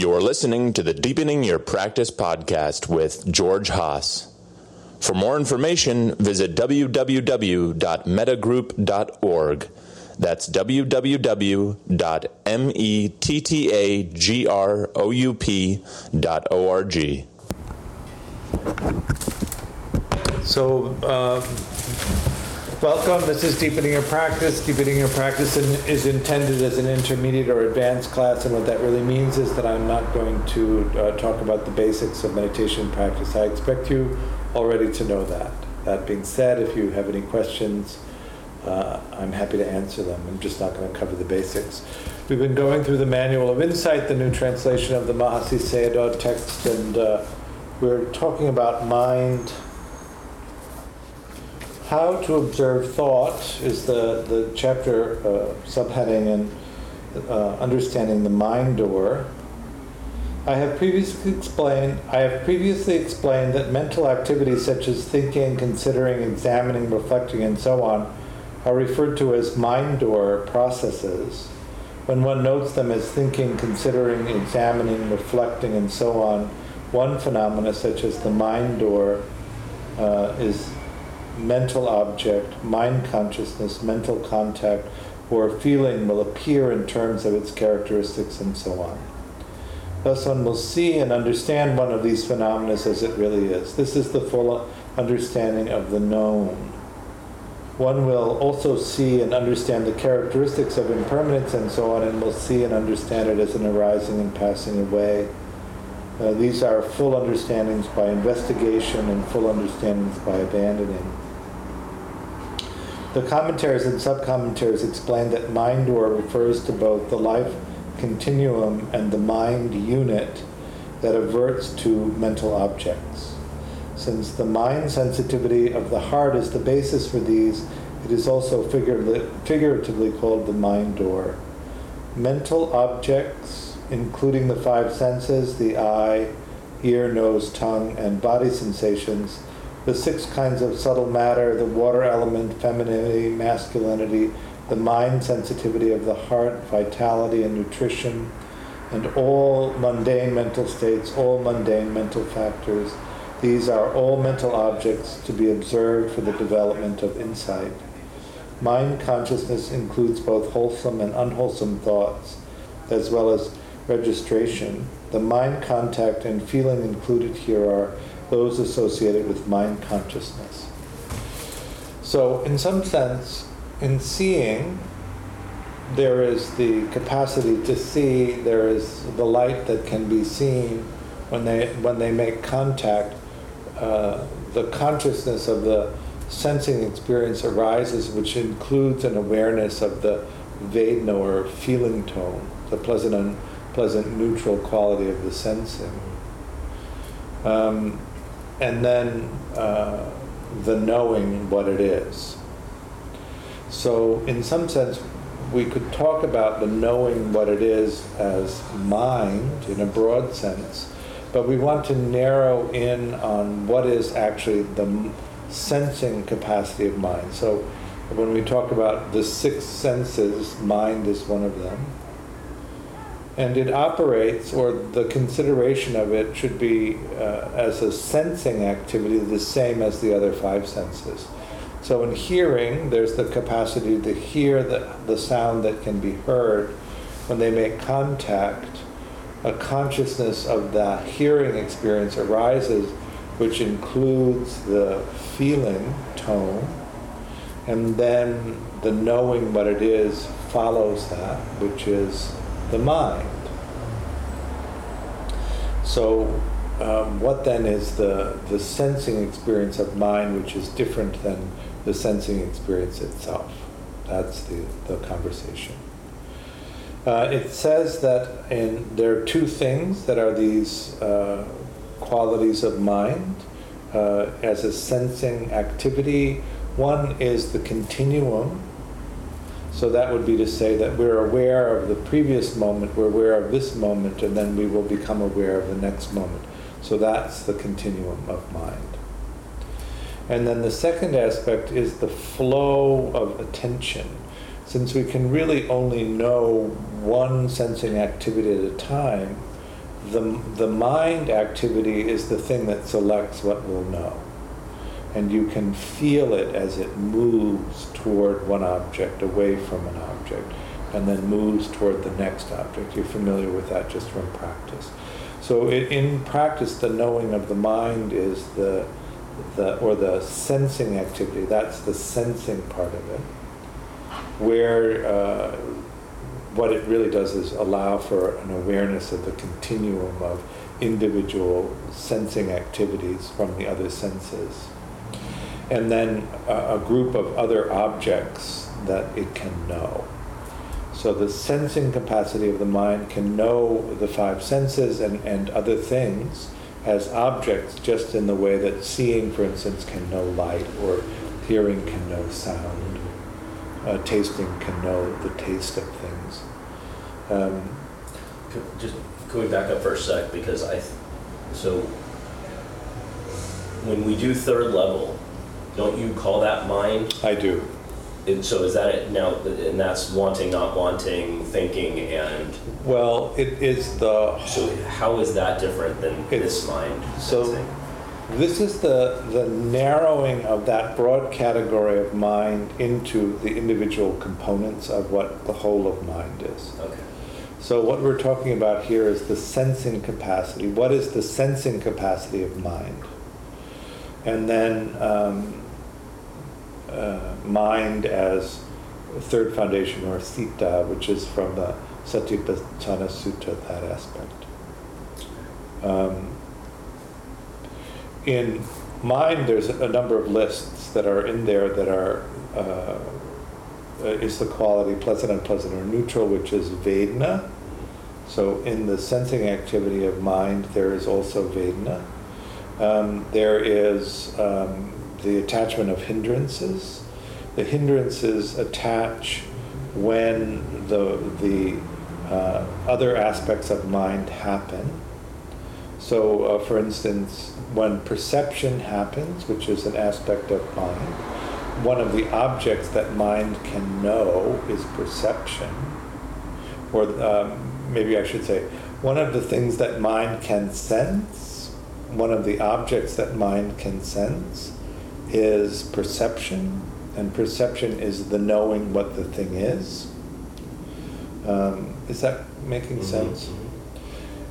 You're listening to the Deepening Your Practice podcast with George Haas. For more information, visit www.metagroup.org. That's www.mettagroup.org. So, welcome. This is Deepening Your Practice. Deepening Your Practice is intended as an intermediate or advanced class, and what that really means is that I'm not going to talk about the basics of meditation practice. I expect you already to know that. That being said, if you have any questions, I'm happy to answer them. I'm just not going to cover the basics. We've been going through the Manual of Insight, the new translation of the Mahasi Sayadaw text, and we're talking about mind. How to observe thought is the chapter subheading, and understanding the mind door. I have previously explained that mental activities such as thinking, considering, examining, reflecting, and so on are referred to as mind door processes. When one notes them as thinking, considering, examining, reflecting, and so on, one phenomena such as the mind door is mental object, mind consciousness, mental contact, or feeling will appear in terms of its characteristics and so on. Thus one will see and understand one of these phenomena as it really is. This is the full understanding of the known. One will also see and understand the characteristics of impermanence and so on, and will see and understand it as an arising and passing away. These are full understandings by investigation and full understandings by abandoning. The commentaries and sub-commentaries explain that mind door refers to both the life continuum and the mind unit that averts to mental objects. Since the mind sensitivity of the heart is the basis for these, it is also figuratively called the mind door. Mental objects, including the five senses, the eye, ear, nose, tongue, and body sensations, the six kinds of subtle matter, the water element, femininity, masculinity, the mind sensitivity of the heart, vitality and nutrition, and all mundane mental states, all mundane mental factors. These are all mental objects to be observed for the development of insight. Mind consciousness includes both wholesome and unwholesome thoughts, as well as registration. The mind contact and feeling included here are those associated with mind consciousness. So, in some sense, in seeing, there is the capacity to see, there is the light that can be seen when they make contact. The consciousness of the sensing experience arises, which includes an awareness of the vedana or feeling tone, the pleasant and unpleasant neutral quality of the sensing. And then the knowing what it is. So in some sense, we could talk about the knowing what it is as mind in a broad sense, but we want to narrow in on what is actually the sensing capacity of mind. So when we talk about the six senses, mind is one of them. And it operates, or the consideration of it should be as a sensing activity the same as the other five senses. So in hearing, there's the capacity to hear the sound that can be heard. When they make contact, a consciousness of that hearing experience arises, which includes the feeling tone, and then the knowing what it is follows that, which is the mind. So what then is the sensing experience of mind, which is different than the sensing experience itself? That's the conversation. It says that there are two things that are these qualities of mind as a sensing activity. One is the continuum. So that would be to say that we're aware of the previous moment, we're aware of this moment, and then we will become aware of the next moment. So that's the continuum of mind. And then the second aspect is the flow of attention. Since we can really only know one sensing activity at a time, the mind activity is the thing that selects what we'll know. And you can feel it as it moves toward one object, away from an object, and then moves toward the next object. You're familiar with that just from practice. So in practice, the knowing of the mind is the sensing activity. That's the sensing part of it, where what it really does is allow for an awareness of the continuum of individual sensing activities from the other senses, and then a group of other objects that it can know. So the sensing capacity of the mind can know the five senses and other things as objects, just in the way that seeing, for instance, can know light, or hearing can know sound, tasting can know the taste of things. Just going back up for a sec, because so when we do third level, don't you call that mind? I do. And so is that it now, and that's wanting, not wanting, thinking, and... Well, it is the... So how is that different than this mind? So this is the narrowing of that broad category of mind into the individual components of what the whole of mind is. Okay. So what we're talking about here is the sensing capacity. What is the sensing capacity of mind? And then... mind as third foundation, or citta, which is from the satipatthana sutta, that aspect. In mind, there's a number of lists that are in there that are, is the quality pleasant, unpleasant, or neutral, which is vedana. So in the sensing activity of mind, there is also vedana. There is... the attachment of hindrances. The hindrances attach when the other aspects of mind happen. So, for instance, when perception happens, which is an aspect of mind, one of the objects that mind can know is perception. Or maybe I should say, one of the things that mind can sense, one of the objects that mind can sense is perception, and perception is the knowing what the thing is. Is that making sense?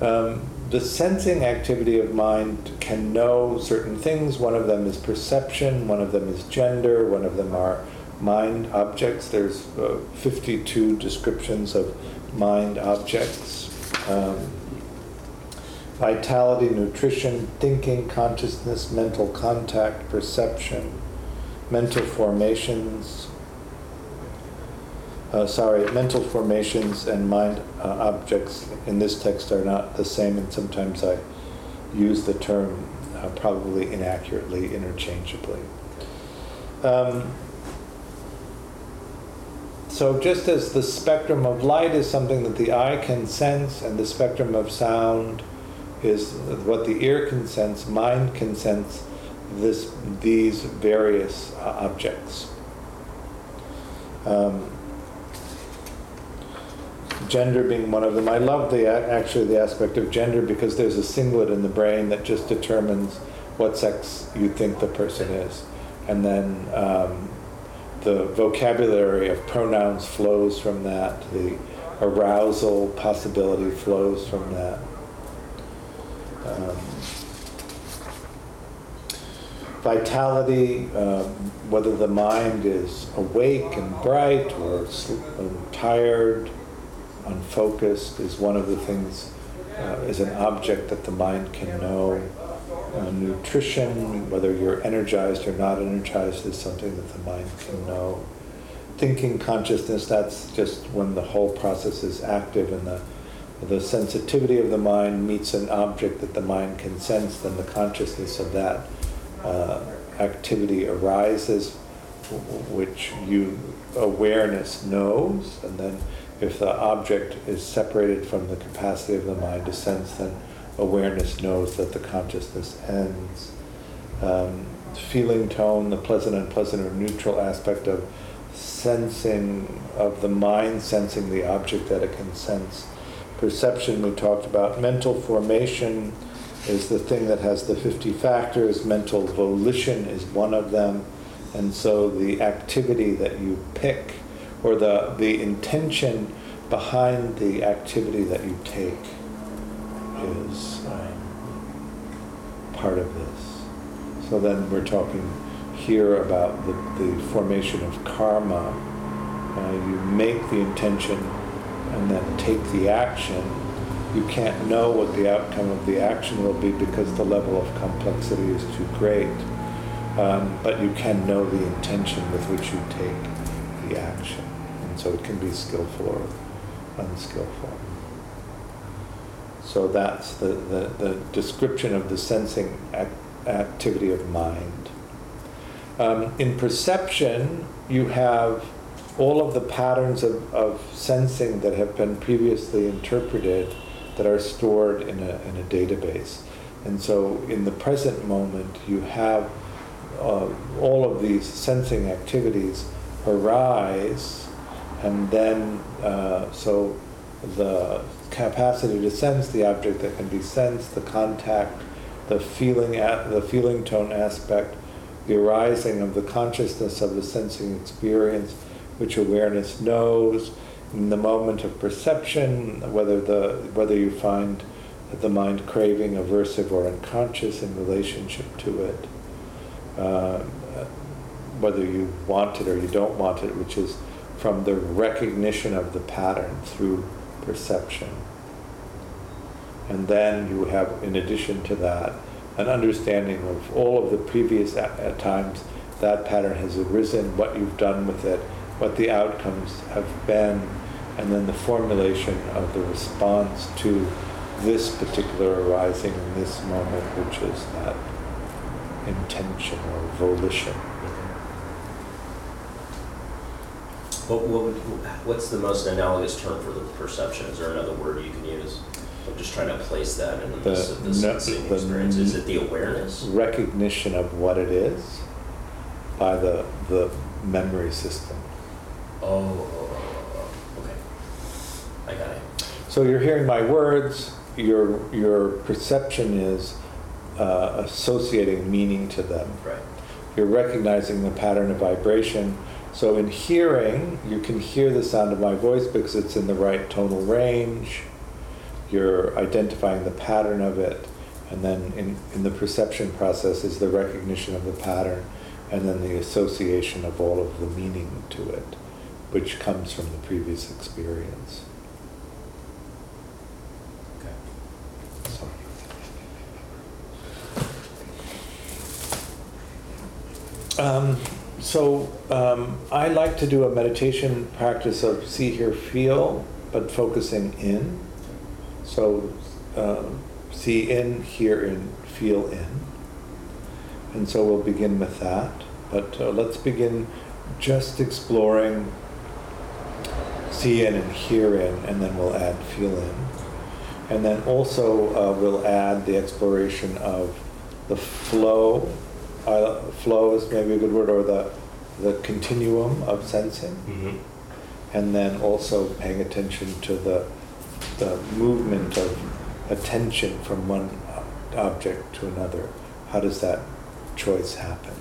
The sensing activity of mind can know certain things. One of them is perception, one of them is gender, one of them are mind objects. There's 52 descriptions of mind objects. Vitality, nutrition, thinking, consciousness, mental contact, perception, mental formations, mental formations and mind objects in this text are not the same, and sometimes I use the term probably inaccurately, interchangeably. So just as the spectrum of light is something that the eye can sense, and the spectrum of sound is what the ear can sense, mind can sense these various objects. Gender being one of them. I love the aspect of gender, because there's a singlet in the brain that just determines what sex you think the person is. And then the vocabulary of pronouns flows from that. The arousal possibility flows from that. Vitality, whether the mind is awake and bright or tired, unfocused, is one of the things, is an object that the mind can know. Nutrition, whether you're energized or not energized, is something that the mind can know. Thinking consciousness, that's just when the whole process is active and the sensitivity of the mind meets an object that the mind can sense, then the consciousness of that activity arises, which awareness knows. And then if the object is separated from the capacity of the mind to sense, then awareness knows that the consciousness ends. Feeling tone, the pleasant, unpleasant, or neutral aspect of sensing, of the mind sensing the object that it can sense, perception we talked about. Mental formation is the thing that has the 50 factors. Mental volition is one of them. And so the activity that you pick, or the intention behind the activity that you take, is part of this. So then we're talking here about the formation of karma. You make the intention and then take the action. You can't know what the outcome of the action will be because the level of complexity is too great. But you can know the intention with which you take the action. And so it can be skillful or unskillful. So that's the description of the sensing activity of mind. In perception, you have all of the patterns of sensing that have been previously interpreted that are stored in a database. And so in the present moment, you have all of these sensing activities arise, and then so the capacity to sense the object that can be sensed, the contact, the feeling tone aspect, the arising of the consciousness of the sensing experience, which awareness knows, in the moment of perception, whether you find the mind craving, aversive, or unconscious in relationship to it, whether you want it or you don't want it, which is from the recognition of the pattern through perception. And then you have, in addition to that, an understanding of all of the previous at times that pattern has arisen, what you've done with it, what the outcomes have been, and then the formulation of the response to this particular arising in this moment, which is that intention or volition. What's the most analogous term for the perception? Is there another word you can use? I'm just trying to place that in the midst of the sensing experience. Is it the awareness? Recognition of what it is by the memory system. Oh, okay. I got it. So you're hearing my words. Your perception is associating meaning to them. Right. You're recognizing the pattern of vibration. So in hearing, you can hear the sound of my voice because it's in the right tonal range. You're identifying the pattern of it. And then in the perception process is the recognition of the pattern, and then the association of all of the meaning to it, which comes from the previous experience. Okay. Sorry. I like to do a meditation practice of see, hear, feel, but focusing in. So see in, hear in, feel in. And so we'll begin with that. But let's begin just exploring see in and hear in, and then we'll add feel in. And then also we'll add the exploration of the flow. Flow is maybe a good word, or the continuum of sensing. Mm-hmm. And then also paying attention to the movement of attention from one object to another. How does that choice happen?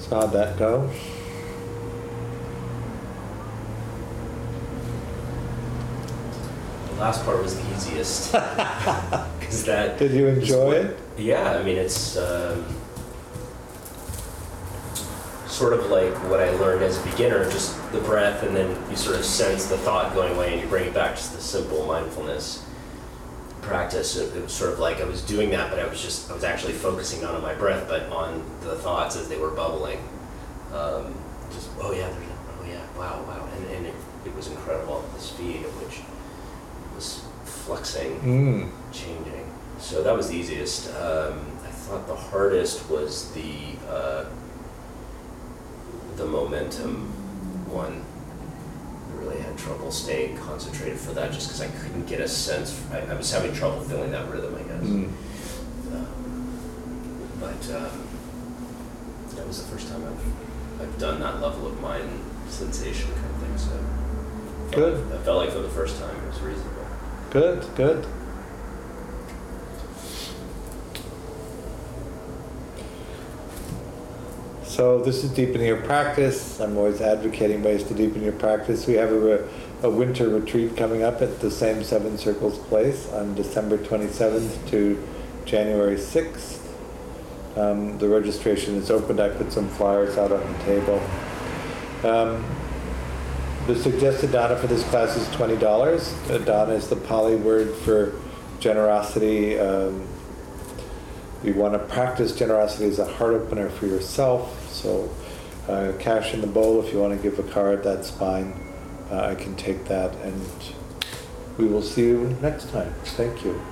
So how'd that go? The last part was the easiest. Cause that did you enjoy it? Yeah, I mean it's sort of like what I learned as a beginner, just the breath, and then you sort of sense the thought going away and you bring it back to the simple mindfulness practice. It was sort of like I was doing that, but I was actually focusing not on my breath, but on the thoughts as they were bubbling. Wow. And it was incredible, the speed at which it was fluxing, changing. So that was the easiest. I thought the hardest was the momentum one. I really had trouble staying concentrated for that just because I couldn't get a sense. I was having trouble feeling that rhythm, I guess. And that was the first time I've done that level of mind sensation kind of thing. So good. I felt like for the first time it was reasonable. Good, good. So this is Deepening Your Practice. I'm always advocating ways to deepen your practice. We have a winter retreat coming up at the same Seven Circles place on December 27th to January 6th. The registration is open. I put some flyers out on the table. The suggested dana for this class is $20. Dana is the Pali word for generosity. You want to practice generosity as a heart opener for yourself, so cash in the bowl. If you want to give a card, that's fine. I can take that, and we will see you next time. Thank you.